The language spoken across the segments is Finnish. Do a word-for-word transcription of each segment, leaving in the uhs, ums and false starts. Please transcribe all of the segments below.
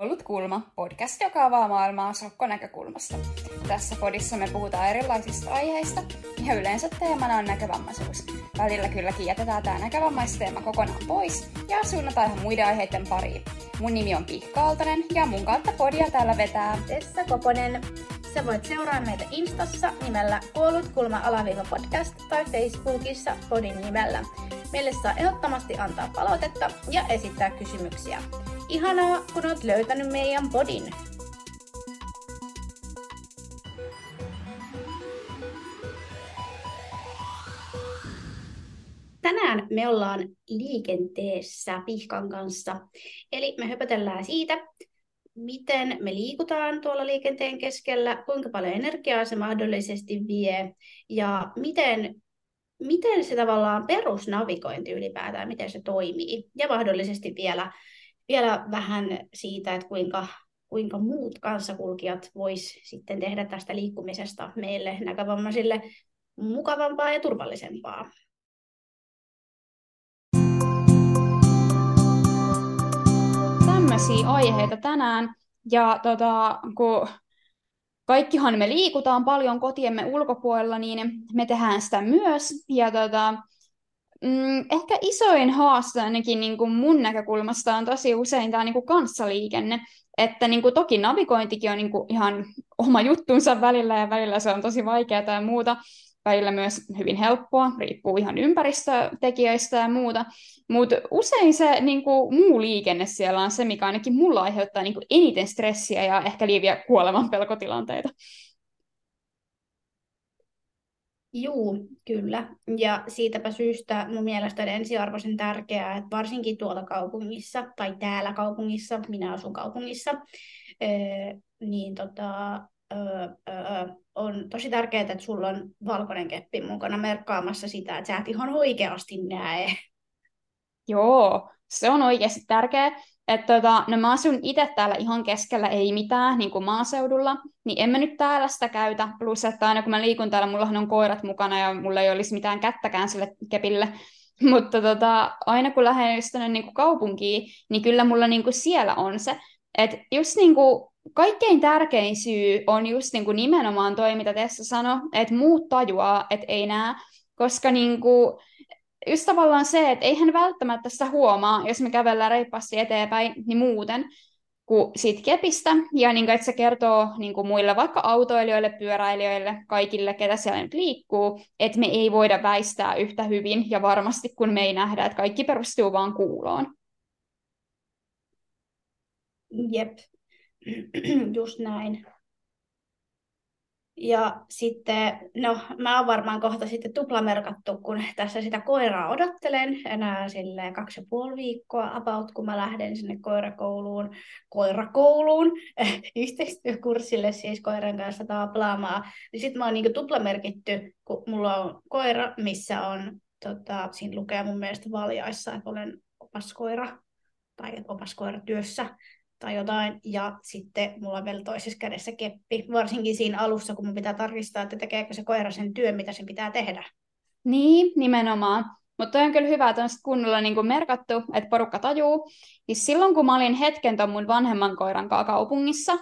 Kuollut kulma, podcast, joka avaa maailmaa sokkonäkökulmasta. Tässä podissa me puhutaan erilaisista aiheista ja yleensä teemana on näkövammaisuus. Välillä kylläkin jätetään tämä näkövammaisteema kokonaan pois ja suunnataan ihan muiden aiheiden pariin. Mun nimi on Pihka Aaltonen ja mun kautta podia täällä vetää Tessa Koponen. Sä voit seuraa meitä Instassa nimellä Kuollut kulma podcast tai Facebookissa podin nimellä. Meille saa ehdottomasti antaa palautetta ja esittää kysymyksiä. Ihanaa, kun olet löytänyt meidän podin. Tänään me ollaan liikenteessä Pihkan kanssa. Eli me höpötellään siitä, miten me liikutaan tuolla liikenteen keskellä, kuinka paljon energiaa se mahdollisesti vie ja miten... Miten se tavallaan perusnavigointi ylipäätään, miten se toimii? Ja mahdollisesti vielä, vielä vähän siitä, että kuinka, kuinka muut kanssakulkijat vois sitten tehdä tästä liikkumisesta meille näkövammaisille mukavampaa ja turvallisempaa. Tämmöisiä aiheita tänään. Ja tota, kun... Kaikkihan me liikutaan paljon kotiemme ulkopuolella, niin me tehdään sitä myös. Ja tota, mm, ehkä isoin haaste ainakin niin kuin mun näkökulmasta on tosi usein tämä niin kuin kanssaliikenne. Että niin kuin, toki navigointikin on niin kuin ihan oma juttunsa välillä ja välillä se on tosi vaikeaa ja muuta. Välillä myös hyvin helppoa, riippuu ihan ympäristötekijöistä ja muuta. Mutta usein se niin kuin, muu liikenne siellä on se, mikä ainakin mulla aiheuttaa niin kuin, eniten stressiä ja ehkä lieviä kuoleman pelkotilanteita. Juu, kyllä. Ja siitäpä syystä mun mielestä on ensiarvoisen tärkeää, että varsinkin tuolla kaupungissa tai täällä kaupungissa, minä asun kaupungissa, niin tota... Öö, öö, on tosi tärkeää, että sulla on valkoinen keppi mukana merkkaamassa sitä, että sä et ihan oikeasti näe. Joo, se on oikeasti tärkeää. Että tota, no mä asun itse täällä ihan keskellä, ei mitään, niin kuin maaseudulla, niin en mä nyt täällä sitä käytä. Plus, että aina kun mä liikun täällä, mullahan on koirat mukana ja mulla ei olisi mitään kättäkään sille kepille. Mutta tota, aina kun lähden just tänne niin kuin kaupunkiin, niin kyllä mulla niin kuin siellä on se, että just niin kuin kaikkein tärkein syy on just niin kuin nimenomaan toi, mitä Tessa sanoi, että muut tajuaa, että ei näe, koska niin kuin, just tavallaan se, että eihän välttämättä sitä huomaa, jos me kävellään reippaasti eteenpäin, niin muuten kuin siitä kepistä, ja niin kuin, että se kertoo niin kuin muille vaikka autoilijoille, pyöräilijöille, kaikille, ketä siellä nyt liikkuu, että me ei voida väistää yhtä hyvin ja varmasti, kun me ei nähdä, että kaikki perustuu vaan kuuloon. Jep. Just näin. Ja sitten, no mä oon varmaan kohta sitten tuplamerkattu, kun tässä sitä koiraa odottelen enää silleen kaksi ja puoli viikkoa about, kun mä lähden sinne koirakouluun, koirakouluun, yhteistyökurssille siis koiran kanssa taaplaamaan. Niin sit mä oon niinku tuplamerkitty, kun mulla on koira, missä on, tota, siinä lukee mun mielestä valjaissa, että olen opaskoira tai opaskoira työssä. Tai jotain, ja sitten mulla on vielä toisessa kädessä keppi, varsinkin siinä alussa, kun mun pitää tarkistaa, että tekeekö se koira sen työn, mitä sen pitää tehdä. Niin, nimenomaan. Mutta on kyllä hyvä, että on sitten kunnolla niin kuin merkattu, että porukka tajuu. Ja silloin, kun mä olin hetken ton mun vanhemman koiran kaa kaupungissa,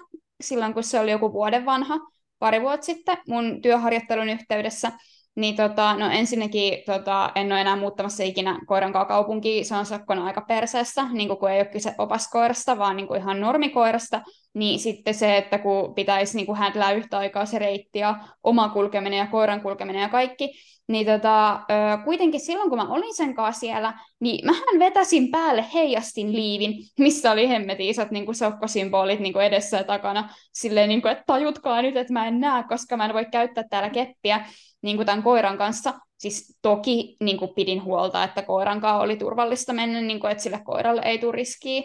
silloin kun se oli joku vuoden vanha, pari vuotta sitten mun työharjoittelun yhteydessä, niin tota, no ensinnäkin tota, en ole enää muuttamassa ikinä koiran kaa kaupunkiin, se on sokkona aika perseessä, niin kun ei ole kyse opaskoirasta, vaan niin ihan normikoirasta, niin sitten se, että kun pitäisi niin häntälää yhtä aikaa se reitti ja oma kulkeminen ja koiran kulkeminen ja kaikki, niin tota, kuitenkin silloin, kun mä olin sen kanssa siellä, niin mähän vetäsin päälle heijastin liivin, missä oli hemmetin isot niin sokkosymbolit niin edessä ja takana, silleen, niin kuin, että tajutkaa nyt, että mä en näe, koska mä en voi käyttää täällä keppiä, niin kuin tämän koiran kanssa, siis toki niin kuin pidin huolta, että koiran kanssa oli turvallista mennä, niin kuin, että sille koiralle ei tule riskiä,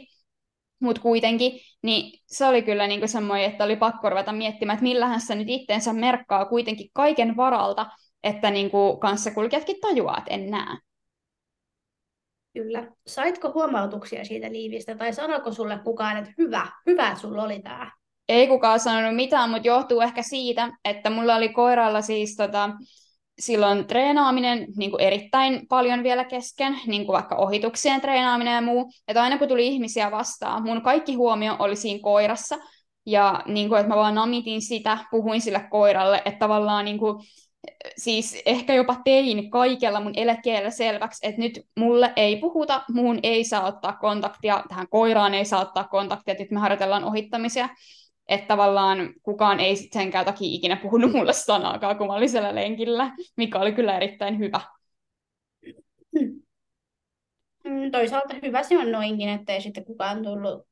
mutta kuitenkin, niin se oli kyllä niin kuin semmoinen, että oli pakko ruveta miettimään, että millähän se nyt itteensä merkkaa kuitenkin kaiken varalta, että niin kuin kanssakulkijatkin tajuaa, että en näe. Kyllä. Saitko huomautuksia siitä liivistä, tai sanoiko sulle kukaan, että hyvä, hyvä, että sulla oli tämä? Ei kukaan sanonut mitään, mutta johtuu ehkä siitä, että mulla oli koiralla siis tota, silloin treenaaminen niin kuin erittäin paljon vielä kesken, niin kuin vaikka ohituksien treenaaminen ja muu. Että aina kun tuli ihmisiä vastaan, mun kaikki huomio oli siinä koirassa. Ja niin kuin, että mä vaan namitin sitä, puhuin sille koiralle, että tavallaan niin kuin, siis ehkä jopa tein kaikella mun elekielellä selväksi, että nyt mulle ei puhuta, muun ei saa ottaa kontaktia, tähän koiraan ei saa ottaa kontaktia, että nyt me harjoitellaan ohittamisia. Että tavallaan kukaan ei sitten senkään takia ikinä puhunut mulle sanaakaan, kun mä olin siellä lenkillä, mikä oli kyllä erittäin hyvä. Mm, toisaalta hyvä se on noinkin, ettei sitten kukaan tullut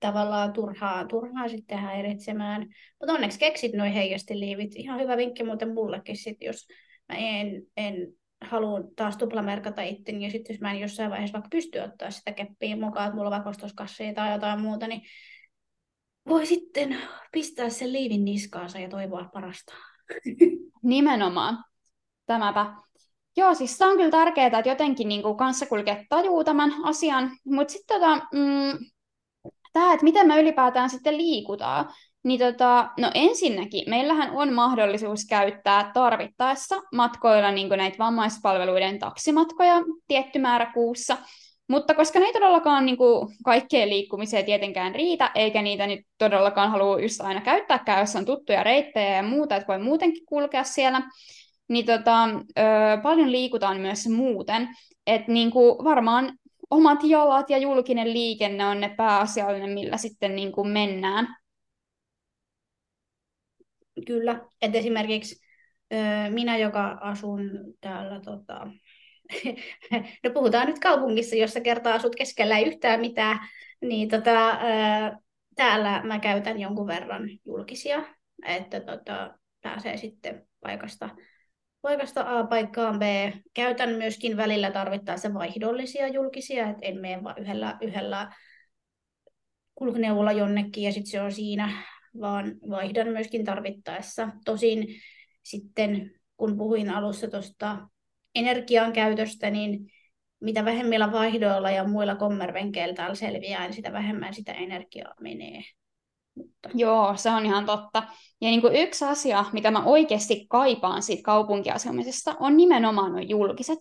tavallaan turhaa, turhaa sitten häiritsemään. Mutta onneksi keksit noi heijasteliivit. Ihan hyvä vinkki muuten mullekin sitten, jos mä en, en halua taas tuplamerkata itteni, ja sitten jos mä en jossain vaiheessa vaikka pysty ottaa sitä keppiä mukaan, että mulla on vaikka ostoskassia tai jotain muuta, niin voi sitten pistää sen liivin niskaansa ja toivoa parasta. Nimenomaan. Tämäpä. Joo, siis se on kyllä tärkeää, että jotenkin niinku kanssakulkijat tajuu tämän asian. Mutta sitten tota, mm, tämä, että miten me ylipäätään sitten liikutaan. Niin tota, no ensinnäkin, meillähän on mahdollisuus käyttää tarvittaessa matkoilla niinku näitä vammaispalveluiden taksimatkoja tietty määrä kuussa. Mutta koska ne ei todellakaan niin kuin, kaikkeen liikkumiseen tietenkään riitä, eikä niitä nyt todellakaan halua just aina käyttääkään, jos on tuttuja reittejä ja muuta, että voi muutenkin kulkea siellä, niin tota, ö, paljon liikutaan myös muuten. Että niin kuin, varmaan omat jalat ja julkinen liikenne on ne pääasiallinen, millä sitten niin kuin, mennään. Kyllä, että esimerkiksi ö, minä, joka asun täällä... Tota... No puhutaan nyt kaupungissa, jossa kertaa asut keskellä ei yhtään mitään, niin tota, ää, täällä mä käytän jonkun verran julkisia, että tota, pääsee sitten paikasta, paikasta A paikkaan B. Käytän myöskin välillä tarvittaessa vaihdollisia julkisia, että en mene vaan yhdellä, yhdellä kulkuneuvolla jonnekin ja sitten se on siinä, vaan vaihdan myöskin tarvittaessa. Tosin sitten, kun puhuin alussa tuosta energian käytöstä, niin mitä vähemmillä vaihdoilla ja muilla kommervenkeillä täällä selviää, niin sitä vähemmän sitä energiaa menee. Mutta... Joo, se on ihan totta. Ja niin kuin yksi asia, mitä mä oikeasti kaipaan siitä kaupunkiasumisesta, on nimenomaan nuo julkiset.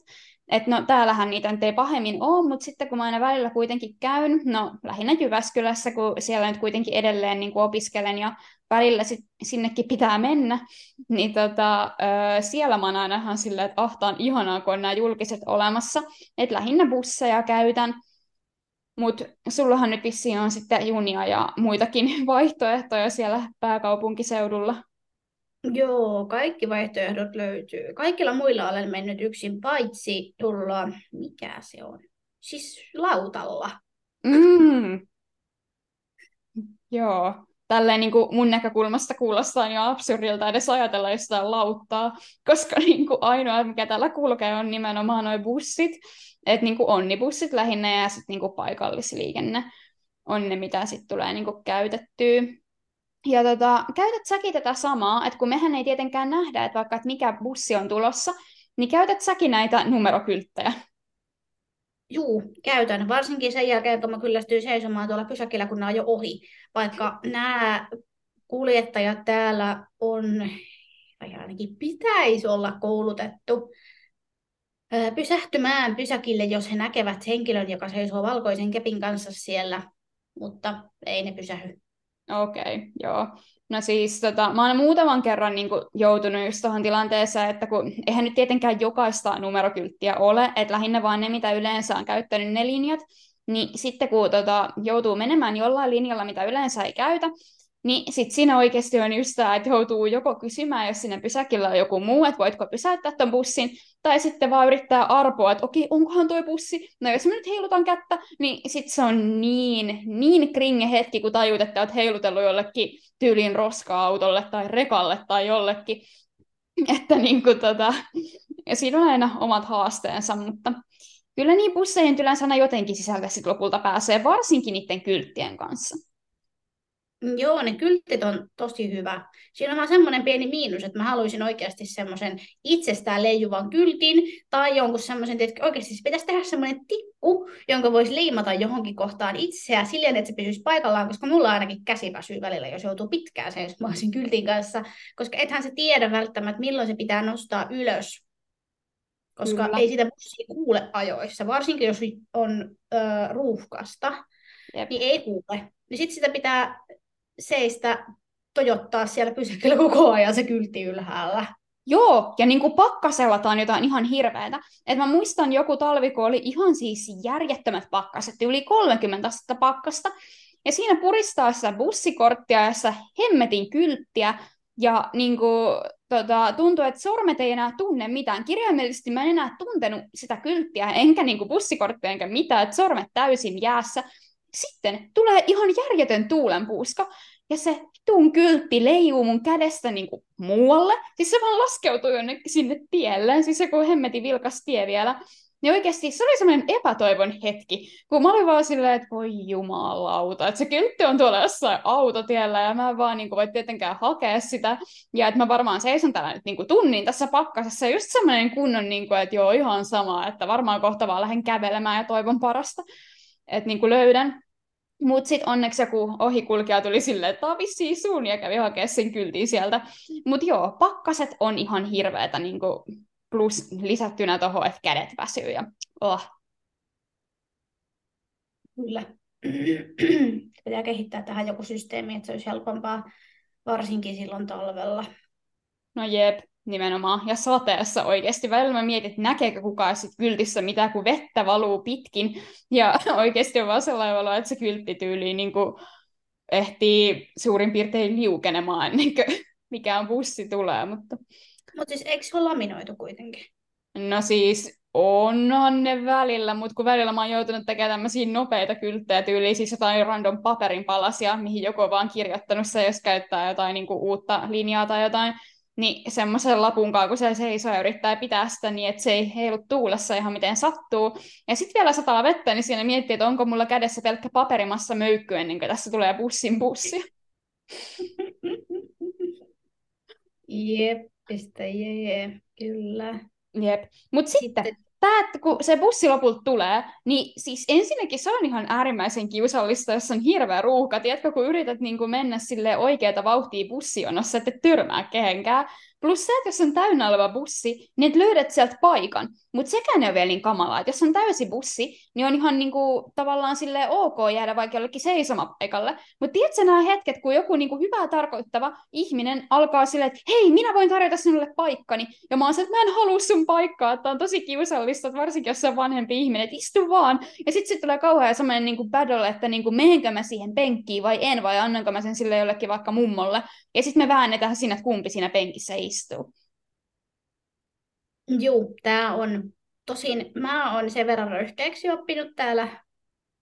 Että no täällähän niitä nyt ei pahemmin ole, mutta sitten kun mä aina välillä kuitenkin käyn, no lähinnä Jyväskylässä, kun siellä nyt kuitenkin edelleen niin kuin opiskelen ja välillä sit sinnekin pitää mennä, niin tota, siellä mä oon aina ihan silleen, että ahtaan ihanaa, kun on nämä julkiset olemassa, että lähinnä busseja käytän. Mutta sullahan nyt vissiin on sitten junia ja muitakin vaihtoehtoja siellä pääkaupunkiseudulla. Joo, kaikki vaihtoehdot löytyy. Kaikilla muilla olen mennyt yksin, paitsi tulla, mikä se on, siis lautalla. Mm. Joo, tälleen niin kuin mun näkökulmasta kuulostaa jo absurdilta edes ajatella jostain lauttaa, koska niin kuin ainoa, mikä täällä kulkee, on nimenomaan nuo bussit. Että niin kuin onnibussit lähinnä ja sitten niin kuin paikallisliikenne on ne, mitä sitten tulee niin kuin käytettyä. Ja tota, käytät säkin tätä samaa, että kun mehän ei tietenkään nähdä, että vaikka että mikä bussi on tulossa, niin käytät säkin näitä numerokylttejä. Juu, käytän. Varsinkin sen jälkeen, kun mä kyllästyin seisomaan tuolla pysäkillä, kun nämä on jo ohi. Vaikka nämä kuljettajat täällä on, tai ainakin pitäisi olla koulutettu pysähtymään pysäkille, jos he näkevät henkilön, joka seisoo valkoisen kepin kanssa siellä, mutta ei ne pysähy. Okei, okay, joo. No siis tota, mä oon muutaman kerran niin kun, joutunut just tuohon tilanteeseen, että kun eihän nyt tietenkään jokaista numerokylttiä ole, että lähinnä vaan ne, mitä yleensä on käyttänyt ne linjat, niin sitten kun tota, joutuu menemään jollain linjalla, mitä yleensä ei käytä, niin sitten siinä oikeasti on just tämä, että joutuu joko kysymään, jos siinä pysäkillä on joku muu, että voitko pysäyttää ton bussin, tai sitten vaan yrittää arpoa, että okei, onkohan toi bussi, no jos mä nyt heilutan kättä, niin sitten se on niin, niin kringe hetki, kun tajut, että oot heilutellut jollekin tyylin roska-autolle tai rekalle tai jollekin, että niinku tota, ja siinä on aina omat haasteensa, mutta kyllä niin bussejen tylän sana jotenkin sisältä sitten lopulta pääsee, varsinkin niiden kylttien kanssa. Joo, ne kyltit on tosi hyvä. Siinä on vaan semmoinen pieni miinus, että mä haluaisin oikeasti semmoisen itsestään leijuvan kyltin tai jonkun semmoisen, että oikeasti se pitäisi tehdä semmoinen tikku, jonka voisi leimata johonkin kohtaan itseään silleen, että se pysyisi paikallaan, koska mulla ainakin käsi väsyy välillä, jos joutuu pitkään seisomaan sen kyltin kanssa, koska ethän se tiedä välttämättä, milloin se pitää nostaa ylös. Koska Kyllä. ei sitä bussia kuule ajoissa, varsinkin jos on ö, ruuhkasta, Jep. niin ei kuule. Niin sitten sitä pitää seistä tojottaa siellä pysäkillä koko ajan se kyltti ylhäällä. Joo, ja niin kuin pakkasellataan jotain ihan hirveätä. Et mä muistan joku talvi, kun oli ihan siis järjettömät pakkaset, yli kolmekymmentä astetta pakkasta. Ja siinä puristaessa bussikorttia, jossa hemmetin kylttiä, ja niin kuin, tota, tuntuu, että sormet ei enää tunne mitään. Kirjaimellisesti mä en enää tuntenut sitä kylttiä, enkä niin kuin bussikorttia, enkä mitään, että sormet täysin jäässä. Sitten tulee ihan järjetön tuulenpuuska, ja se tuun kyltti leijuu mun kädestä niin kuin muualle. Siis se vaan laskeutuu jonnekin sinne tielle, siis joku hemmetin vilkas tie vielä. Niin oikeasti se oli semmoinen epätoivon hetki, kun mä olin vaan silleen, että voi jumalauta, että se kyltti on tuolla jossain autotiellä, ja mä en vaan niin kuin voi tietenkään hakea sitä, ja että mä varmaan seison täällä nyt niin kuin tunnin tässä pakkasessa, ja just semmoinen kunnon, niin kuin, että joo, ihan sama, että varmaan kohta vaan lähden kävelemään ja toivon parasta. Että niin kuin löydän. Mutta sitten onneksi joku ohikulkija tuli silleen, että tämä on vissiin sun, ja kävi hakemaan sen kyltin sieltä. Mutta joo, pakkaset on ihan hirveätä, niin kuin plus lisättynä tuohon, että kädet väsyy. Ja... Oh. Kyllä. Pitää kehittää tähän joku systeemi, että se olisi helpompaa, varsinkin silloin talvella. No jep, nimenomaan. Ja sateessa oikeasti. Välillä mä mietin, että näkeekö kukaan sit kyltissä mitään, kun vettä valuu pitkin. Ja oikeasti on vaan sellainen valo, että se kylttityyli niin kuin ehtii suurin piirtein liukenemaan ennen kuin mikään bussi tulee. Mutta Mutta siis eikö se ole laminoitu kuitenkin? No siis onhan ne välillä, mutta kun välillä mä oon joutunut tekemään tämmöisiä nopeita kylttejä tyyliin, siis jotain random paperin palasia, mihin joku on vaan kirjoittanut se, jos käyttää jotain niin kuin uutta linjaa tai jotain, niin semmoisen lapunkaan, kun se seisoo ja yrittää pitää sitä niin, että se ei heilu tuulessa ihan miten sattuu. Ja sitten vielä sataa vettä, niin siinä miettii, että onko mulla kädessä pelkkä paperimassa möykky ennen kuin tässä tulee bussin bussia. Jep. Pistä, jee, kyllä. Jep. Mut sitten, sitten. Tää, kun se bussi lopulta tulee, niin siis ensinnäkin se on ihan äärimmäisen kiusallista, jos on hirveä ruuhka. Tiedätkö, kun yrität niin kuin mennä sille oikeata vauhtia bussijonossa, että törmää kehenkään. Plus se, että jos on täynnä oleva bussi, niin et löydät sieltä paikan. Mutta sekään ei ole vielä niin kamalaa, että jos on täysi bussi, niin on ihan niinku, tavallaan silleen ok jäädä vaikka jollekin seisomapaikalle. Mutta tiedätkö nämä hetket, kun joku niinku hyvää tarkoittava ihminen alkaa silleen, että hei, minä voin tarjota sinulle paikkani. Ja mä oon se, että mä en halua sun paikkaa, että on tosi kiusallista, varsinkin jos on vanhempi ihminen, että istu vaan. Ja sitten sit tulee kauhean semmoinen niinku battle, että niinku, menenkö mä siihen penkkiin vai en, vai annanko mä sen sille jollekin vaikka mummolle. Ja sitten me väännetään siinä, että kumpi siinä penkissä istuu. Juu, tää on. Tosin mä oon sen verran röyhkeäksi oppinut täällä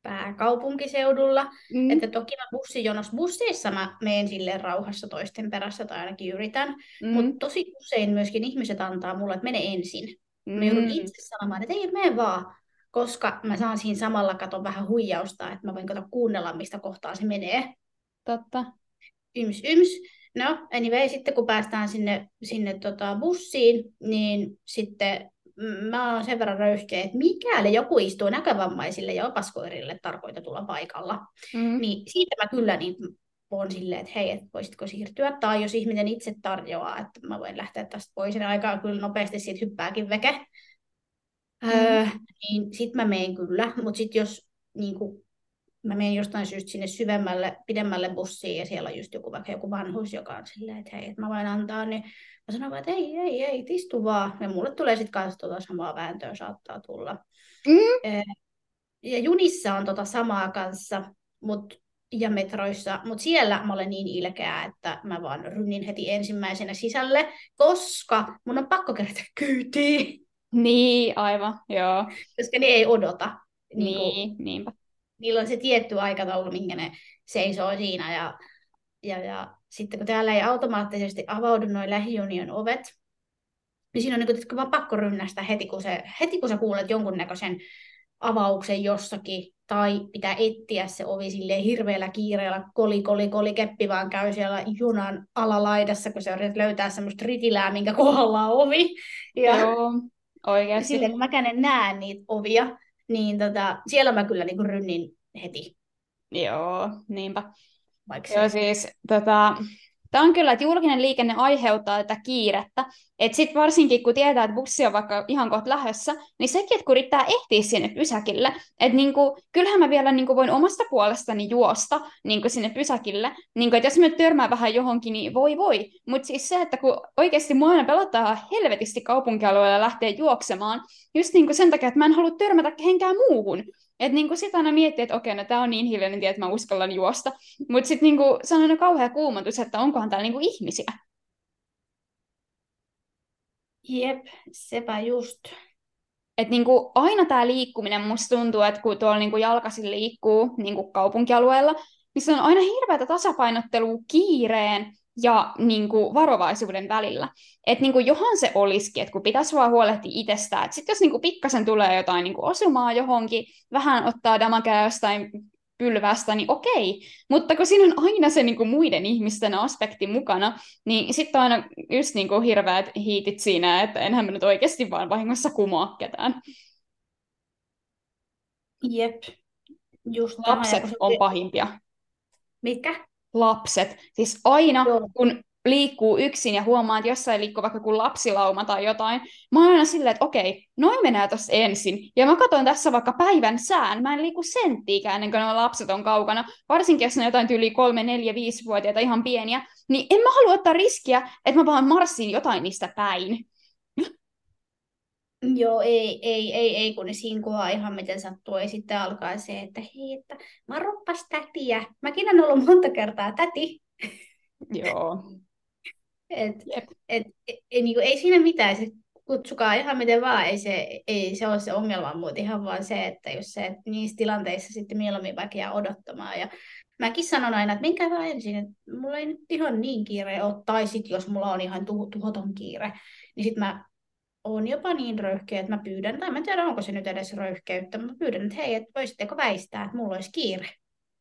pääkaupunkiseudulla, mm. että toki mä bussijonossa busseissa mä menen silleen rauhassa toisten perässä tai ainakin yritän, mm. mutta tosi usein myöskin ihmiset antaa mulle, että mene ensin. Mm. Mä joudun itse sanomaan, että ei, mene vaan, koska mä saan siinä samalla katon vähän huijausta, että mä voin kato kuunnella, mistä kohtaa se menee. Totta. Yms, yms. No, anyway, sitten kun päästään sinne, sinne tota bussiin, niin sitten mä oon sen verran röyhkeä, että mikäli joku istuu näkövammaisille ja opaskoirille tarkoitetulla paikalla, mm. niin siitä mä kyllä niin oon silleen, että hei, et voisitko siirtyä, tai jos ihminen itse tarjoaa, että mä voin lähteä tästä pois, ja aikaa kyllä nopeasti siitä hyppääkin veke, mm. öö, niin sit mä meen kyllä, mutta sit jos niinku mä menen jostain syystä sinne syvemmälle, pidemmälle bussiin ja siellä on just joku, vaikka joku vanhus, joka on silleen, että hei, että mä voin antaa, niin mä sanon vaan, että ei, ei, ei, istu vaan. Ja mulle tulee sitten kanssa tota samaa vääntöä, saattaa tulla. Mm. Ja junissa on tota samaa kanssa mut, ja metroissa, mutta siellä mä olen niin ilkeä, että mä vaan rynnin heti ensimmäisenä sisälle, koska mun on pakko kerätä kyytiin. Niin, aivan, joo. Koska ne ei odota. Niin, niin kun... niinpä. Niillä on se tietty aikataulu, minkä ne seisoo siinä. Ja, ja, ja sitten kun täällä ei automaattisesti avaudu nuo lähijunien ovet, niin siinä on niin kuin, vaan pakko rynnästä heti kun, se, heti, kun sä kuulet jonkunnäköisen avauksen jossakin tai pitää etsiä se ovi silleen hirveällä kiireellä, koli, koli, koli, keppi vaan käy siellä junan alalaidassa, kun se yrität löytää semmoista ritilää, minkä kohdalla on ovi. Ja joo, oikeasti. Silleen, kun mäkään en näe niitä ovia, niin tota, siellä mä kyllä niin rynnin heti. Joo, niinpä. Vaikka joo, siis tota... Tämä on kyllä, että julkinen liikenne aiheuttaa tätä kiirettä. Että sitten varsinkin, kun tietää, että bussi on vaikka ihan kohta lähdössä, niin sekin, että kun yrittää ehtiä sinne pysäkille, että niinku, kyllähän mä vielä niinku voin omasta puolestani juosta niinku sinne pysäkille. Niinku, että jos mä törmään vähän johonkin, niin voi voi. Mutta siis se, että kun oikeasti mua aina pelottaa helvetisti kaupunkialueella lähteä juoksemaan, just niinku sen takia, että mä en halua törmätä kehenkään muuhun. Että niinku sit aina miettii, että okei, no tää on niin hiljainen tie, että mä uskallan juosta. Mutta sit niinku, se on aina kauhea kuumotus, että onkohan täällä niinku ihmisiä. Jep, sepä just. Että niinku, aina tää liikkuminen musta tuntuu, että kun tuolla niinku jalkaisin liikkuu niinku kaupunkialueella, niin se on aina hirveätä tasapainottelua kiireen ja niinku varovaisuuden välillä. Että niinku, johan se olisikin, että kun pitäisi vaan huolehtia itsestään. Että sitten jos niinku pikkasen tulee jotain niinku osumaa johonkin, vähän ottaa damakää jostain pylvästä, niin okei. Mutta kun siinä on aina se niinku muiden ihmisten aspekti mukana, niin sitten aina just niinku hirveät hiitit siinä, että enhän mä nyt oikeasti vaan vahingossa kumoa ketään. Jep. Just lapset on sitten pahimpia. Mitkä? Lapset. Siis aina, joo, kun liikkuu yksin ja huomaa, että jossain liikkuu vaikka kun lapsilauma tai jotain, mä oon aina silleen, että okei, noin menee tossa ensin. Ja mä katson tässä vaikka päivän sään, mä en liiku senttiikään ennen kuin nämä lapset on kaukana, varsinkin jos ne on jotain tyyliä kolme, neljä, viisivuotiaita ihan pieniä, niin en mä halua ottaa riskiä, että mä vaan marssin jotain niistä päin. Joo, ei, ei, ei, ei, kun ne sinkuaa ihan miten sattuu, ja sitten alkaa se, että hei, että mä roppas tätiä. Mäkin olen ollut monta kertaa täti. Joo. et, et, et, ei, niin kuin, ei siinä mitään, se kutsukaa ihan miten vaan, ei se, ei se ole se ongelma, mutta ihan vaan se, että jos se, että niissä tilanteissa sitten mieluummin vaikka jää odottamaan. Ja mäkin sanon aina, että menkää vaan ensin, että mulla ei nyt ihan niin kiire ole, tai sitten jos mulla on ihan tu- tuhoton kiire, niin sitten mä on jopa niin röyhkeä, että mä pyydän, tai mä en tiedä, onko se nyt edes röyhkeyttä, mutta mä pyydän, että hei, että voisitteko väistää, että mulla olisi kiire.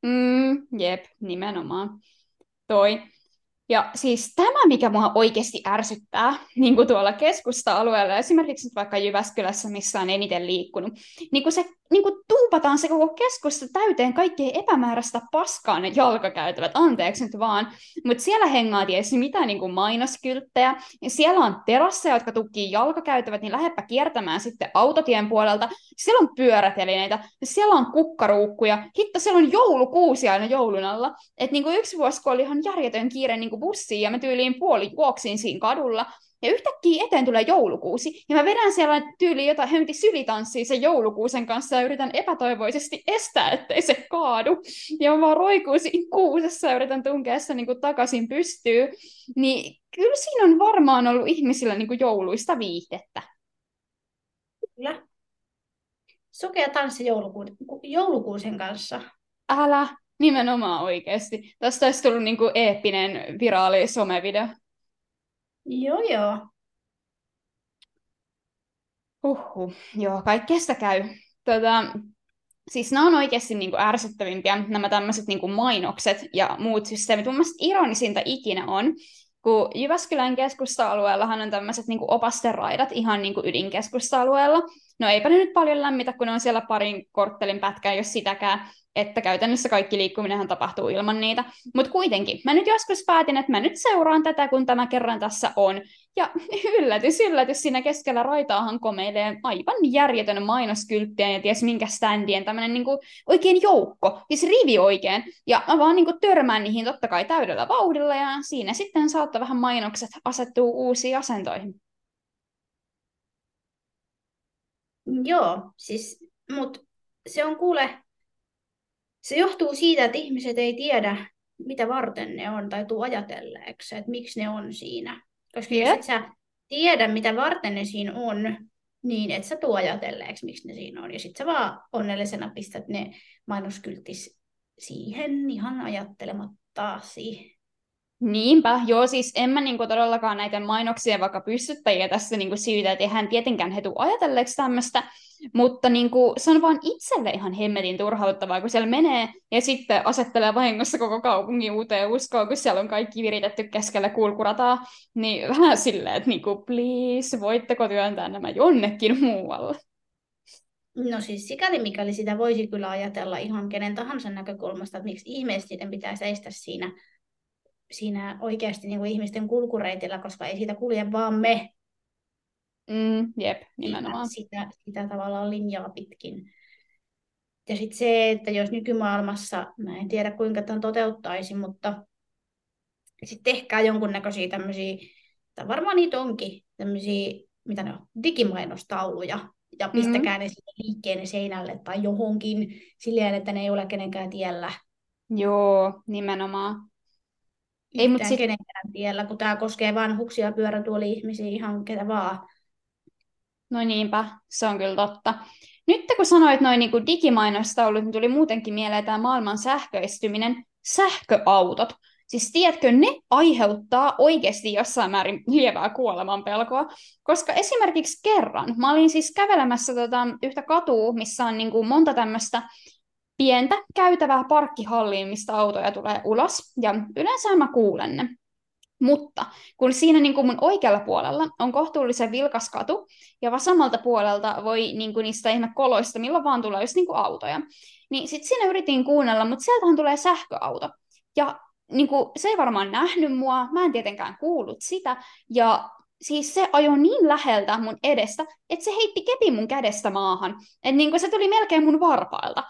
Mm, jep, nimenomaan. Toi. Ja siis tämä, mikä mua oikeasti ärsyttää, niin kuin tuolla keskusta-alueella, esimerkiksi vaikka Jyväskylässä, missä on eniten liikkunut, niin kun se niin kun tuupataan se koko keskusta täyteen kaikkea epämääräistä paskaa ne jalkakäytävät, anteeksi nyt vaan, mutta siellä hengaa tietysti mitään niin kuin mainoskylttejä, ja siellä on terasseja, jotka tukkii jalkakäytävät, niin lähdepä kiertämään sitten autotien puolelta, siellä on pyörätelineitä, siellä on kukkaruukkuja, hitto, siellä on joulukuusi aina joulun alla, että niin kuin yksi vuosi, kun oli ihan järjetön kiire niin kuin bussiin, ja mä tyyliin puoli juoksin siinä kadulla, ja yhtäkkiä eteen tulee joulukuusi, ja mä vedän siellä tyyliin jotain hemmetin sylitanssiin sen joulukuusen kanssa, ja yritän epätoivoisesti estää, ettei se kaadu. Ja mä vaan roikuun siinä kuusessa, ja yritän tunkea sitä niin kuin takaisin pystyyn. Niin kyllä siinä on varmaan ollut ihmisillä niin kuin jouluista viihdettä. Kyllä. Sokea tanssi jouluku- joulukuusen kanssa. Älä, nimenomaan oikeasti. Tästä olisi tullut niin kuin eeppinen viraali somevideo. Joo, joo. Uhuh, joo, kaikkea sitä käy. Tota, siis nämä on oikeasti niin kuin ärsyttävimpiä, nämä tämmöiset niin kuin mainokset ja muut systeemit. Mun mielestä ironisinta ikinä on, kun Jyväskylän keskusta-alueellahan on tämmöiset niin kuin opasteraidat ihan niin kuin ydinkeskusta-alueella. No eipä ne nyt paljon lämmitä, kun ne on siellä parin korttelin pätkää, jos sitäkään, että käytännössä kaikki liikkuminenhan tapahtuu ilman niitä. Mutta kuitenkin, mä nyt joskus päätin, että mä nyt seuraan tätä, kun tämä kerran tässä on. Ja yllätys, yllätys, siinä keskellä raitaahan komeilee aivan järjetön mainoskylttiä ja ties minkä standien tämmöinen niinku oikein joukko, siis rivi oikein. Ja mä vaan niinku törmään niihin totta kai täydellä vauhdilla ja siinä sitten saattaa vähän mainokset asettua uusiin asentoihin. Joo, siis, mut se on kuule, se johtuu siitä, että ihmiset ei tiedä, mitä varten ne on, tai tuu ajatelleeksi, että miksi ne on siinä. Koska yeah. jos et sä tiedä, mitä varten ne siinä on, niin et sä tuu ajatelleeksi, miksi ne siinä on. Ja sit sä vaan onnellisena pistät ne mainoskyltis siihen ihan ajattelematta siihen. Niinpä, joo, siis en mä niinku todellakaan näitä mainoksien vaikka pystyttäjiä tässä niinku syytä, että eihän tietenkään he tule ajatelleeksi tämmöistä, mutta niinku, se on vaan itselle ihan hemmetin turhauttavaa, kun siellä menee ja sitten asettelee vahingossa koko kaupungin uuteen uskoon, kun siellä on kaikki viritetty keskellä kulkurataa, niin vähän silleen, että niinku, please, voitteko työntää nämä jonnekin muualle? No siis sikäli mikäli sitä voisi kyllä ajatella ihan kenen tahansa näkökulmasta, että miksi ihmeessä niiden pitäisi estää siinä siinä oikeasti niin kuin ihmisten kulkureitillä, koska ei siitä kulje vaan me. Mm, jep, nimenomaan. Sitä, sitä tavallaan linjaa pitkin. Ja sitten se, että jos nykymaailmassa, mä en tiedä kuinka tämän toteuttaisi, mutta sitten tehkää jonkunnäköisiä tämmöisiä, tai varmaan niitä onkin, tämmöisiä, mitä ne on, digimainostauluja, ja pistäkää mm-hmm. ne sinne liikkeen seinälle tai johonkin, silleen, että ne ei ole kenenkään tiellä. Joo, nimenomaan. Ei mitään sit... kenenkään tiellä, kun tämä koskee vanhuksia, pyörätuoli-ihmisiä, ihan ketä vaan. No niinpä, se on kyllä totta. Nyt kun sanoit noin niin kuin digimainostaulut, niin tuli muutenkin mieleen tämä maailman sähköistyminen, sähköautot. Siis tiedätkö, ne aiheuttaa oikeasti jossain määrin lievää kuolemanpelkoa, koska esimerkiksi kerran, mä olin siis kävelemässä tota, yhtä katua, missä on niin kuin monta tämmöistä pientä käytävää parkkihalliin, mistä autoja tulee ulos, ja yleensä mä kuulen ne. Mutta kun siinä niin kuin mun oikealla puolella on kohtuullisen vilkas katu, ja vasemmalta puolelta voi niin kuin niistä ihme koloista, milloin vaan tulee just niin kuin autoja, niin sitten siinä yritin kuunnella, mutta sieltähän tulee sähköauto. Ja niin kuin, se ei varmaan nähnyt mua, mä en tietenkään kuullut sitä, ja siis se ajoi niin läheltä mun edestä, että se heitti kepin mun kädestä maahan. Että niin kuin se tuli melkein mun varpailta.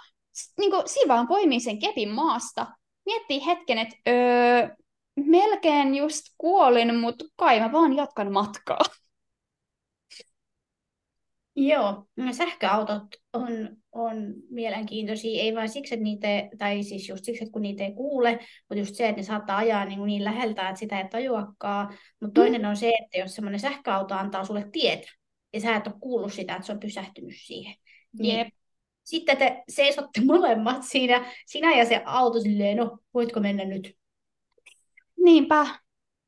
Niin kuin, siinä vaan poimii sen kepin maasta, miettii hetken, että öö, melkein just kuolin, mutta kai mä vaan jatkan matkaa. Joo, sähköautot on, on mielenkiintoisia, ei vain siksi, että niitä, tai siis just siksi, että kun niitä ei kuule, mutta just se, että ne saattaa ajaa niin, niin läheltä, että sitä ei tajuakaan. Mutta toinen on se, että jos semmoinen sähköauto antaa sulle tietä, ja sä et ole kuullut sitä, että se on pysähtynyt siihen. Niin, yep. Sitten te seisotte molemmat siinä, sinä ja se auto silleen, no voitko mennä nyt? Niinpä.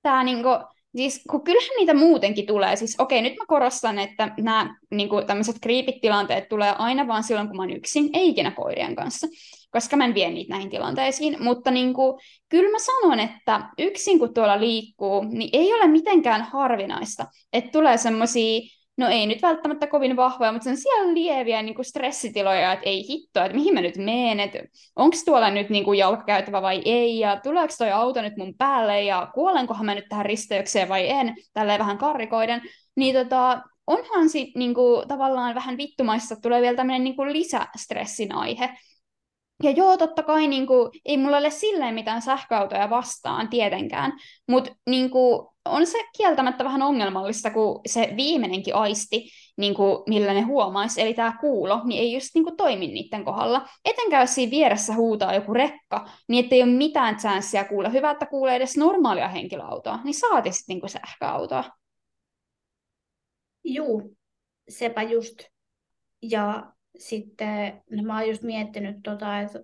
Tää niinku, siis, kun kyllähän niitä muutenkin tulee. Siis okei, nyt mä korostan, että nämä niinku, tämmöiset kriipit-tilanteet tulee aina vaan silloin, kun mä oon yksin, ei ikinä koirien kanssa, koska mä en vie niitä näihin tilanteisiin. Mutta niinku, kyllä mä sanon, että yksin kun tuolla liikkuu, niin ei ole mitenkään harvinaista, että tulee semmoisia... No ei nyt välttämättä kovin vahvoja, mutta se on siellä lieviä niin kuin stressitiloja, että ei hittoa, että mihin mä nyt menen, että onko tuolla nyt niin kuin jalkakäytävä vai ei, ja tuleeko toi auto nyt mun päälle, ja kuolenkohan mä nyt tähän risteykseen vai en, tälleen vähän karrikoiden, niin tota, onhan sit niin kuin, tavallaan vähän vittumaista, että tulee vielä tämmöinen niin kuin lisästressin aihe. Ja joo, totta kai niin kuin, ei mulla ole silleen mitään sähköautoja vastaan tietenkään, mutta niin kuin, on se kieltämättä vähän ongelmallista, kun se viimeinenkin aisti, niin kuin, millä ne huomaisi, eli tämä kuulo, niin ei just niin kuin, toimi niiden kohdalla. Etenkään jos siinä vieressä huutaa joku rekka, niin ettei ole mitään chanssiä kuulla. Hyvä, että kuulee edes normaalia henkilöautoa, niin saati sitten niin kuin sähköautoa. Juu, sepä just. Ja... Sitten no mä oon just miettinyt, tota, että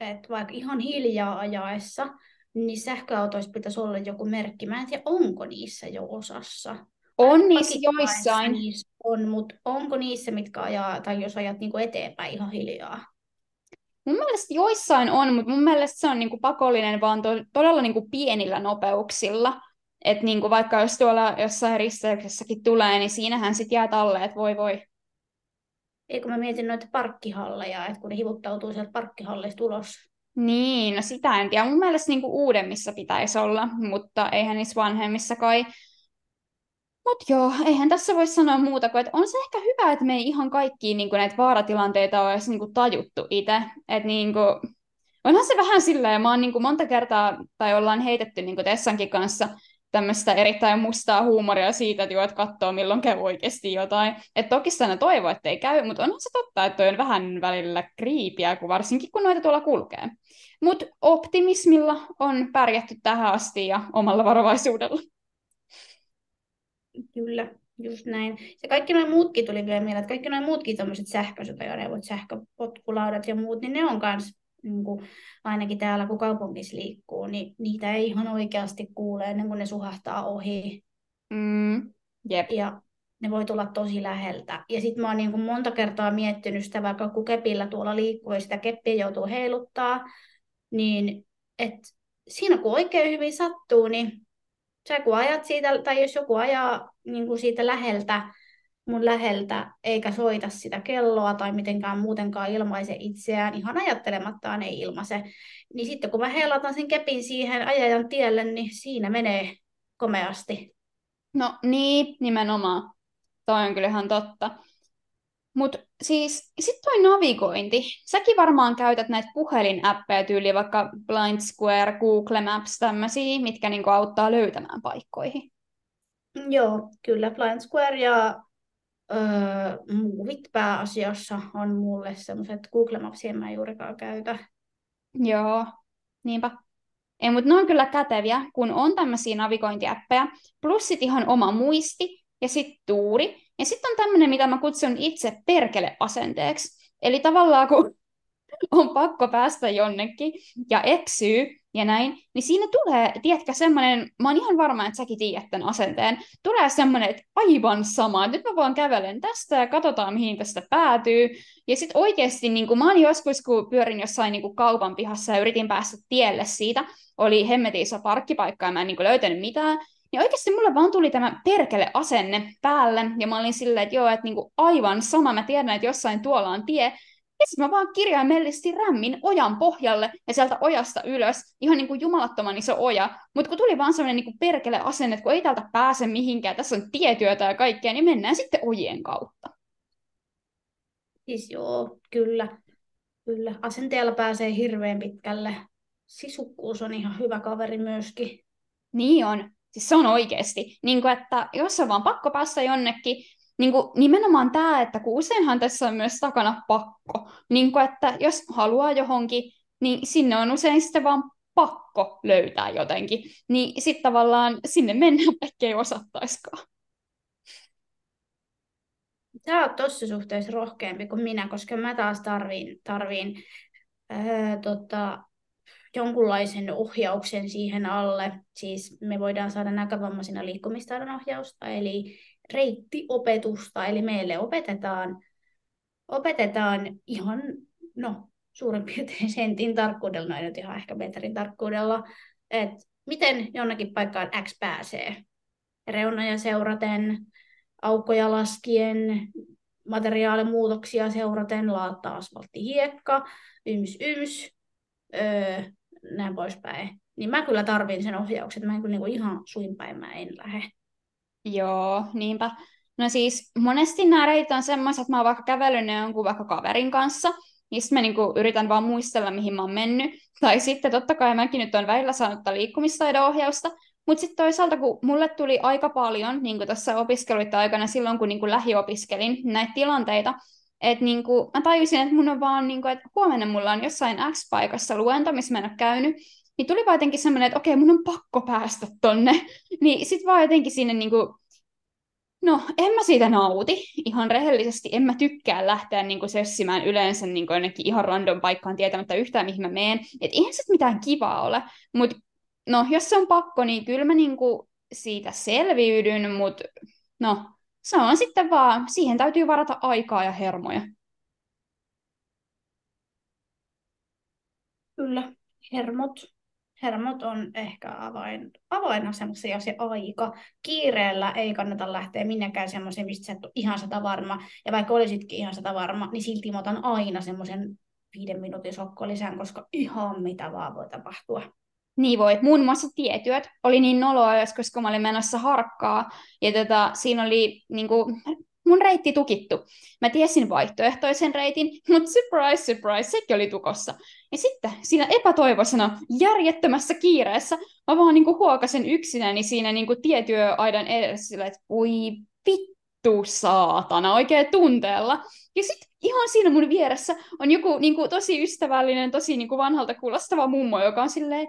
et vaikka ihan hiljaa ajaessa, niin sähköautoissa pitäisi olla joku merkki. Mä en tiedä, onko niissä jo osassa. On niissä joissain. Niissä on, mutta onko niissä, mitkä ajaa, tai jos ajat niinku eteenpäin ihan hiljaa? Mun mielestä joissain on, mutta mun mielestä se on niinku pakollinen vaan to- todella niinku pienillä nopeuksilla. Että niinku vaikka jos tuolla jossain risteyksessäkin tulee, niin siinähän sit jää talle, että voi voi. Eikö mä mietin noita parkkihalleja, että kun ne hivuttautuu sieltä parkkihallista ulos. Niin, no sitä en tiedä. Mun mielestä niin kuin uudemmissa pitäisi olla, mutta eihän niissä vanhemmissa kai. Mut joo, eihän tässä voi sanoa muuta kuin, että on se ehkä hyvä, että me ei ihan kaikkiin niin kuin näitä vaaratilanteita ole edes niin kuin tajuttu itse. Että niin kuin... Onhan se vähän silleen, mä oon niin kuin monta kertaa, tai ollaan heitetty niin kuin Tessankin kanssa, tämmöistä erittäin mustaa huumoria siitä, että, että katsoo milloin käy oikeasti jotain. Et toki sitä aina toivoo, että ei käy, mutta onhan se totta, että toi on vähän välillä kriipiä, kun varsinkin kun noita tuolla kulkee. Mutta optimismilla on pärjätty tähän asti ja omalla varovaisuudella. Kyllä, just näin. Ja kaikki nuo muutkin tuli vielä mieleen, että kaikki nuo muutkin tämmöiset sähköiset ajoneuvot, sähköpotkulaudat ja muut, niin ne on myös niin kuin ainakin täällä kun kaupungissa liikkuu, niin niitä ei ihan oikeasti kuule ennen kuin ne suhahtaa ohi. Mm. Jep. Ja ne voi tulla tosi läheltä. Ja sitten mä oon niin kuin monta kertaa miettinyt sitä, vaikka kun kepillä tuolla liikkuu ja sitä keppiä joutuu heiluttaa, niin et siinä kun oikein hyvin sattuu, niin sä kun ajat siitä, tai jos joku ajaa niin kuin siitä läheltä, mun läheltä, eikä soita sitä kelloa tai mitenkään muutenkaan ilmaise itseään, ihan ajattelemattaan ei ilmaise, niin sitten kun mä heilautan sen kepin siihen ajajan tielle, niin siinä menee komeasti. No niin, nimenomaan. Toi on kyllähän totta. Mut siis, sit toi navigointi. Säkin varmaan käytät näitä puhelin-appeja tyyliä, vaikka Blind Square, Google Maps, tämmöisiä, mitkä niinku auttaa löytämään paikkoihin. Joo, kyllä Blind Square ja öö, Movit pääasiassa on mulle semmoiset. Google Mapsia en mä juurikaan käytä. Joo, niinpä. Ei, mut ne on kyllä käteviä, kun on tämmöisiä navigointiäppejä, plus sit ihan oma muisti ja sit tuuri. Ja sitten on tämmöinen, mitä mä kutsun itse perkele-asenteeksi. Eli tavallaan kun on pakko päästä jonnekin ja eksyy ja näin, niin siinä tulee, tiedätkö, semmoinen, mä oon ihan varma, että säkin tiedät tämän asenteen, tulee semmoinen, että aivan sama, nyt mä vaan kävelen tästä ja katsotaan, mihin tästä päätyy. Ja sitten oikeasti, niin kun mä oon joskus, kun pyörin jossain niin kun kaupan pihassa ja yritin päästä tielle siitä, oli hemmetin iso parkkipaikka ja mä en niin kun löytänyt mitään, niin oikeasti mulle vaan tuli tämä perkele-asenne päälle, ja mä olin silleen, että joo, että niinku aivan sama, mä tiedän, että jossain tuolla on tie, ja sitten mä vaan kirjaimellisesti rämmin ojan pohjalle, ja sieltä ojasta ylös, ihan niinku jumalattoman iso oja, mutta kun tuli vaan semmoinen niinku perkele-asenne, että kun ei täältä pääse mihinkään, tässä on tietyötä ja kaikkea, niin mennään sitten ojien kautta. Siis joo, kyllä, kyllä, asenteella pääsee hirveän pitkälle. Sisukkuus on ihan hyvä kaveri myöskin. Niin on. Siis se on oikeasti, niin kuin, että jos on vaan pakko päästä jonnekin, niin kuin, nimenomaan tämä, että kun useinhan tässä on myös takana pakko, niin kuin, että jos haluaa johonkin, niin sinne on usein sitten vaan pakko löytää jotenkin, niin sitten tavallaan sinne mennään, ettei osattaisikaan. Tämä on tossa suhteessa rohkeampi kuin minä, koska mä taas tarviin, tarviin äh, tota... jonkunlaisen ohjauksen siihen alle. Siis me voidaan saada näkövammaisina liikkumistaidon ohjausta, eli reittiopetusta, eli meille opetetaan, opetetaan ihan, no, suurin piirtein sentin tarkkuudella, no ei nyt ihan ehkä metrin tarkkuudella, että miten jonnekin paikkaan X pääsee. Reunoja seuraten, aukkoja laskien, materiaalimuutoksia seuraten, laatta, asfaltti, hiekka, yms, yms, Öö, näin poispäin, niin mä kyllä tarvin sen ohjauksen, mä en kyllä niinku ihan suinpäin mä en lähde. Joo, niinpä. No siis monesti nämä reitit on semmoiset, että mä oon vaikka kävellyt ne jonkun vaikka kaverin kanssa, niin sitten mä niinku yritän vaan muistella, mihin mä oon mennyt. Tai sitten totta kai mäkin nyt on välillä saanut liikkumistaidon ohjausta, mutta sitten toisaalta, kun mulle tuli aika paljon niin tässä opiskeluiden aikana silloin, kun niin lähiopiskelin näitä tilanteita, että niinku, mä tajusin, että mun on vaan, niinku, että huomenna mulla on jossain X-paikassa luento, missä mä en ole käynyt, niin tuli vaan jotenkin semmoinen, että okei, mun on pakko päästä tonne. Niin sit vaan jotenkin sinne, niinku, no, en mä siitä nauti. Ihan rehellisesti en mä tykkää lähteä niinku, sössimään yleensä niinku, jonnekin ihan random paikkaan tietämättä yhtään, mihin mä meen. Että eihän sit mitään kivaa ole. Mutta no, jos se on pakko, niin kyllä mä niinku, siitä selviydyn, mutta no... Se on sitten vaan, siihen täytyy varata aikaa ja hermoja. Kyllä, hermot. Hermot on ehkä avain, avainasemassa ja se aika. Kiireellä ei kannata lähteä minnekään semmoisen, mistä sä et ole ihan sata varma. Ja vaikka olisitkin ihan sata varma, niin silti mä otan aina semmoisen viiden minuutin sokkolisän, koska ihan mitä vaan voi tapahtua. Niin voi, muun muassa tietyöt. Oli niin noloa joskus, kun mä olin menossa Harkkaa, ja tota, siinä oli niin kuin, mun reitti tukittu. Mä tiesin vaihtoehtoisen reitin, mutta surprise, surprise, sekin oli tukossa. Ja sitten siinä epätoivoisena, järjettömässä kiireessä, mä vaan niin kuin huokasin yksinäni siinä niin kuin tietyöaidan edessä sillä, että voi vittu saatana, oikein tunteella. Ja sitten ihan siinä mun vieressä on joku niin kuin, tosi ystävällinen, tosi niin kuin vanhalta kuulostava mummo, joka on silleen,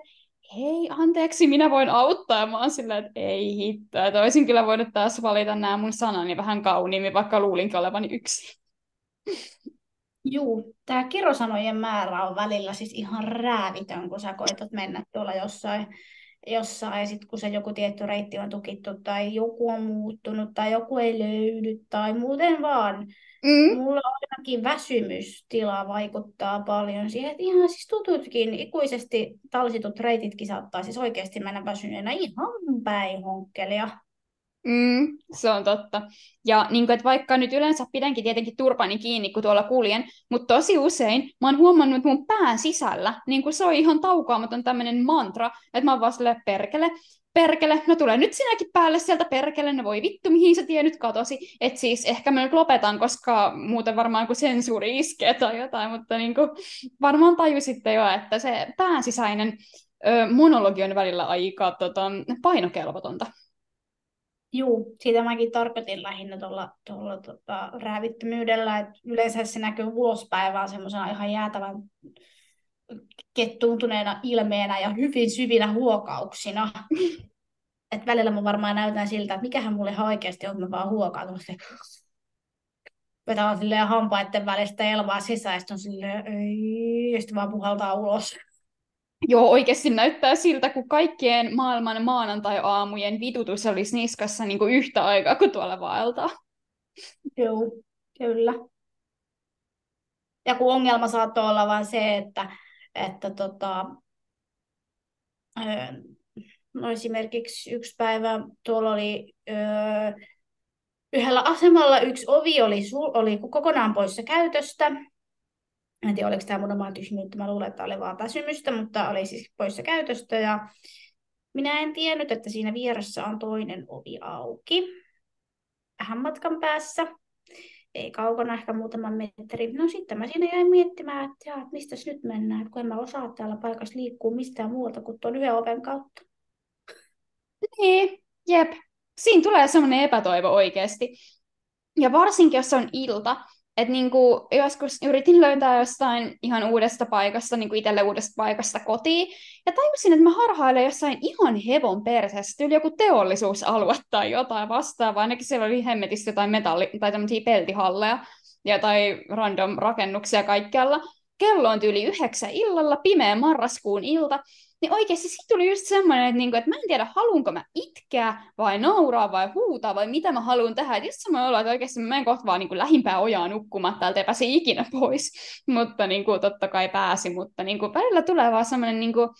hei, anteeksi, minä voin auttaa. Ja mä oon silleen, että ei hittoa, että olisin kyllä voinut taas valita nämä mun sanani vähän kauniimmin, vaikka luulinkin olevani yksin. Juu, tämä kirosanojen määrä on välillä siis ihan räävitön, kun sä koetat mennä tuolla jossain, jossain ja sitten kun se joku tietty reitti on tukittu tai joku on muuttunut tai joku ei löydy tai muuten vaan. Mm. Mulla ainakin väsymystila vaikuttaa paljon siihen, että ihan siis tututkin ikuisesti talsitut reititkin saattaa siis oikeasti mennä väsyneenä ihan päihonkkelia. Mm, se on totta. Ja niin kuin, että vaikka nyt yleensä pidänkin tietenkin turpani kiinni, kun tuolla kuljen, mutta tosi usein mä oon huomannut, että mun pään sisällä niin kuin se on ihan taukoamaton tämmöinen mantra, että mä oon vaan silleen, perkele, perkele, no tulee nyt sinäkin päälle sieltä, perkele, no voi vittu, mihin sä tie nyt katosi. Että siis ehkä mä nyt lopetan, koska muuten varmaan kun sensuuri iskee tai jotain, mutta niin kuin, varmaan tajusitte jo, että se pään sisäinen ö, monologi on välillä aika tota, painokelvotonta. Juu, siitä mäkin tarkoitin lähinnä tuolla, tuolla tota, räävittömyydellä, että yleensä se näkyy ulospäin vaan semmoisena ihan jäätävän kettuuntuneena ilmeenä ja hyvin syvinä huokauksina. Et välillä mä varmaan näytän siltä, että mikähän mulle ihan oikeasti on, mä vaan huokaan tuollaista. Vetään silleen hampaiden välistä elvaa sisään, sitten on silleen, ei, ja sitten vaan puhaltaa ulos. Joo, oikeasti näyttää siltä, kun kaikkien maailman maanantai-aamujen vitutus olisi niskassa niin kuin yhtä aikaa, kun tuolla vaeltaa. Joo, kyllä. Ja kun ongelma saattoi olla vain se, että, että tota, no esimerkiksi yksi päivä tuolla oli ö, yhdellä asemalla yksi ovi oli, oli kokonaan poissa käytöstä. En tiedä, oliko tämä mun omaa tyhmyyttä, mä luulen, että oli vaan väsymystä, mutta oli siis poissa käytöstä. Ja minä en tiennyt, että siinä vieressä on toinen ovi auki. Vähän matkan päässä. Ei kaukana, ehkä muutaman metrin. No sitten mä siinä jäin miettimään, että jaa, mistäs nyt mennään, kun en mä osaa täällä paikassa liikkua mistään muualta kuin tuon yhden oven kautta. Niin, jep. Siinä tulee semmoinen epätoivo oikeasti. Ja varsinkin, jos on ilta. Että niinku, joskus yritin löytää jostain ihan uudesta paikasta, niinku itselle uudesta paikasta kotiin. Ja tajusin, että mä harhailen jossain ihan hevon perseessä, yli joku teollisuusalue tai jotain vastaavaa. Ainakin siellä oli hemmetistä jotain metalli- tai tämmöisiä peltihalleja ja tai random rakennuksia kaikkialla. Kello on tyyli yhdeksän illalla, pimeä marraskuun ilta. Niin oikeasti siitä tuli just semmoinen, että, niinku, että mä en tiedä, haluanko mä itkeä vai nauraa vai huutaa vai mitä mä haluan tehdä. Että just semmoinen olo, että oikeasti mä menen kohta vaan niinku lähimpää ojaa nukkumaan, että täältä ei pääse ikinä pois. Mutta niinku, totta kai pääsi, mutta niinku, välillä tulee vaan semmoinen niinku,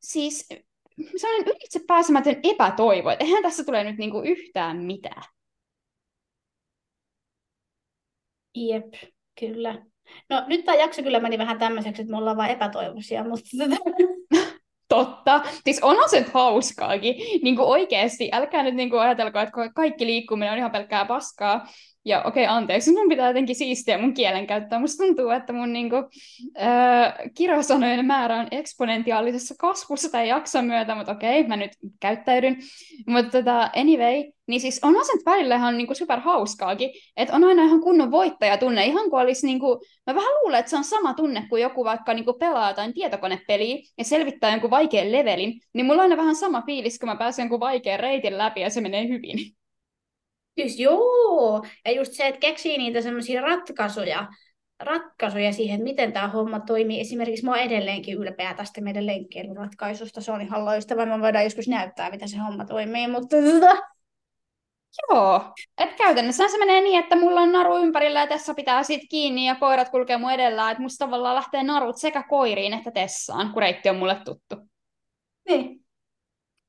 siis, semmoinen ylitse pääsemätön epätoivo. Että eihän tässä tule nyt niinku yhtään mitään. Jep, kyllä. No nyt tämä jakso kyllä meni vähän tämmöiseksi, että me ollaan vaan epätoivoisia, mutta... Totta. Siis onhan se hauskaakin. Niin kuin oikeasti, älkää nyt niin kuin ajatelko, että kaikki liikkuminen on ihan pelkkää paskaa. Ja okei, okay, anteeksi, mun pitää jotenkin siistiä mun kielenkäyttöä. Musta tuntuu, että mun niin kuin, äh, kirosanojen määrä on eksponentiaalisessa kasvussa tämän jakson myötä, mutta okei, okay, mä nyt käyttäydyn. Mutta tota, anyway, niin siis onhan se välillä ihan niin kuin superhauskaakin, että on aina ihan kunnon voittajatunne. Ihan kuin olisi, niin kuin, mä vähän luulen, että se on sama tunne, kun joku vaikka niin kuin pelaa jotain tietokonepeliä ja selvittää jonkun vaikean levelin, niin mulla on aina vähän sama fiilis, kun mä pääsen jonkun vaikean reitin läpi ja se menee hyvin. Siis joo, ja just se, että keksii niitä semmoisia ratkaisuja, ratkaisuja siihen, että miten tämä homma toimii. Esimerkiksi mä oon edelleenkin ylpeä tästä meidän lenkkeilyratkaisusta, se on ihan loistava, me voidaan joskus näyttää, miten se homma toimii, mutta... Joo, että käytännössä se menee niin, että mulla on naru ympärillä ja Tessa pitää siitä kiinni ja koirat kulkee mun edellä, että musta tavallaan lähtee narut sekä koiriin että Tessaan, kun reitti on mulle tuttu. Niin,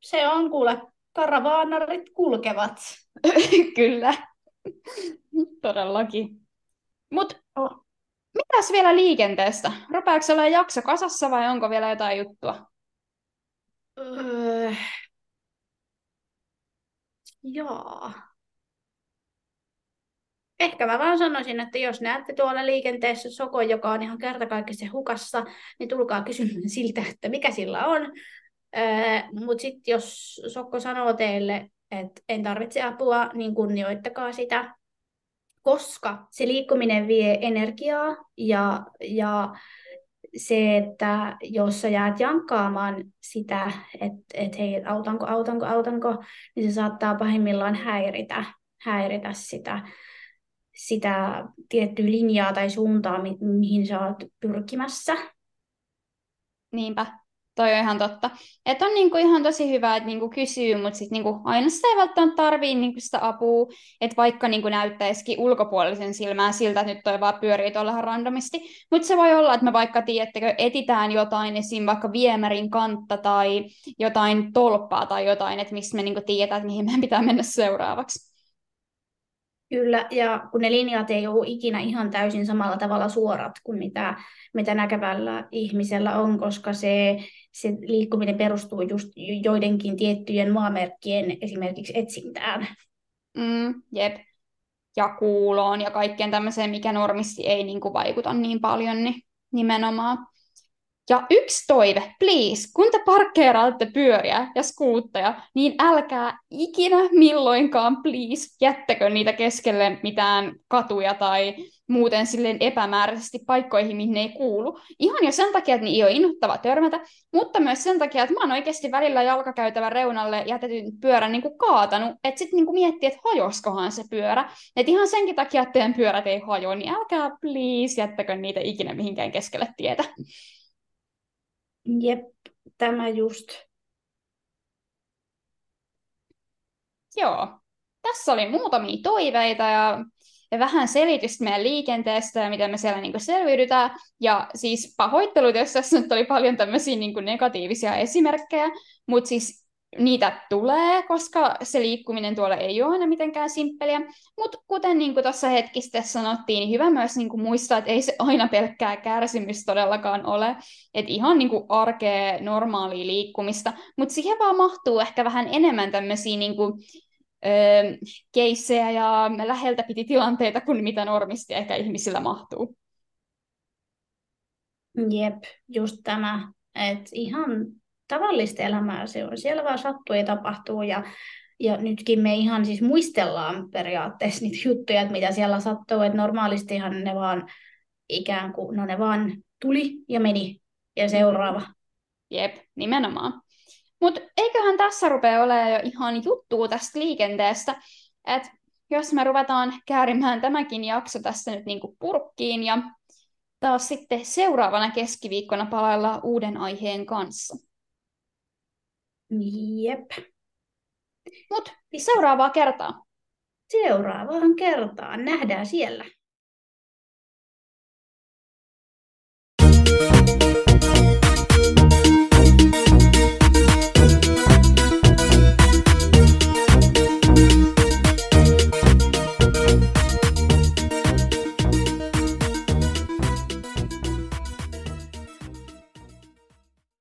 se on kuule. Karavaanarit kulkevat. Kyllä, todellakin. Mutta oh. Mitäs vielä liikenteestä? Rupeaako olemaan jakso kasassa vai onko vielä jotain juttua? Öö... Joo. Ehkä mä vaan sanoisin, että jos näette tuolla liikenteessä sokon, joka on ihan kertakaikkisen hukassa, niin tulkaa kysymään siltä, että mikä sillä on. Öö, mutta sitten jos sokko sanoo teille, että en tarvitse apua, niin kunnioittakaa sitä, koska se liikkuminen vie energiaa ja, ja se, että jos sä jäät jankkaamaan sitä, että et hei, autanko, autanko, autanko, niin se saattaa pahimmillaan häiritä, häiritä sitä, sitä tiettyä linjaa tai suuntaa, mi- mihin sä oot pyrkimässä. Niinpä, toi on ihan totta. Että on niinku ihan tosi hyvä, että niinku kysyy, mutta sit niinku aina sitä ei välttämättä tarvii niinku sitä apua, että vaikka niinku näyttäisikin ulkopuolisen silmään siltä, että nyt toi vaan pyörii tuollahan randomisti. Mutta se voi olla, että me vaikka tiedättekö, etitään jotain, esim. Vaikka viemärin kantta tai jotain tolppaa tai jotain, että mistä me niinku tiedetään, mihin meidän pitää mennä seuraavaksi. Kyllä, ja kun ne linjat ei ole ikinä ihan täysin samalla tavalla suorat kuin mitä, mitä näkevällä ihmisellä on, koska se, se liikkuminen perustuu just joidenkin tiettyjen maamerkkien esimerkiksi etsintään. Mm, jep, ja kuuloon ja kaikkeen tämmöiseen, mikä normisti ei niinku vaikuta niin paljon, niin nimenomaan. Ja yksi toive, please, kun te parkkeeraatte pyöriä ja skuutteja, niin älkää ikinä milloinkaan, please, jättäkö niitä keskelle mitään katuja tai muuten silleen epämääräisesti paikkoihin, mihin ne ei kuulu. Ihan jo sen takia, että niitä ei ole innoittava törmätä, mutta myös sen takia, että mä oon oikeasti välillä jalkakäytävän reunalle jätetyn pyörän niin kuin kaatanut, että sitten niin kuin miettii, että hajoskohan se pyörä. Että ihan senkin takia, että teidän pyörät ei hajoa, niin älkää, please, jättäkö niitä ikinä mihinkään keskelle tietä. Jep, tämä just. Joo, tässä oli muutamia toiveita ja, ja vähän selitystä meidän liikenteestä ja miten me siellä niin kuin selviydytään. Ja siis pahoittelut, jos tässä nyt oli paljon tämmöisiä niin kuin negatiivisia esimerkkejä, mutta siis niitä tulee, koska se liikkuminen tuolla ei ole aina mitenkään simppeliä. Mutta kuten niin kuin tuossa hetkistä sanottiin, niin hyvä myös niin kuin muistaa, että ei se aina pelkkää kärsimys todellakaan ole. Että ihan niin kuin arkea, normaalia liikkumista. Mutta siihen vaan mahtuu ehkä vähän enemmän tämmöisiä niin kuin, öö, keissejä ja läheltä piti tilanteita kuin mitä normisti ehkä ihmisillä mahtuu. Jep, just tämä. Että ihan tavallista elämää se on. Siellä vaan sattuu ja tapahtuu ja, ja nytkin me ihan siis muistellaan periaatteessa niitä juttuja, että mitä siellä sattuu, että normaalistihan ne vaan ikään kuin, no ne vaan tuli ja meni ja seuraava. Jep, nimenomaan. Mutta eiköhän tässä rupea olemaan jo ihan juttua tästä liikenteestä, että jos me ruvetaan käärimään tämäkin jakso tässä nyt niinku purkkiin ja taas sitten seuraavana keskiviikkona palaillaan uuden aiheen kanssa. Jep. Mut seuraavaa kertaa. Seuraavaan kertaan. Nähdään siellä.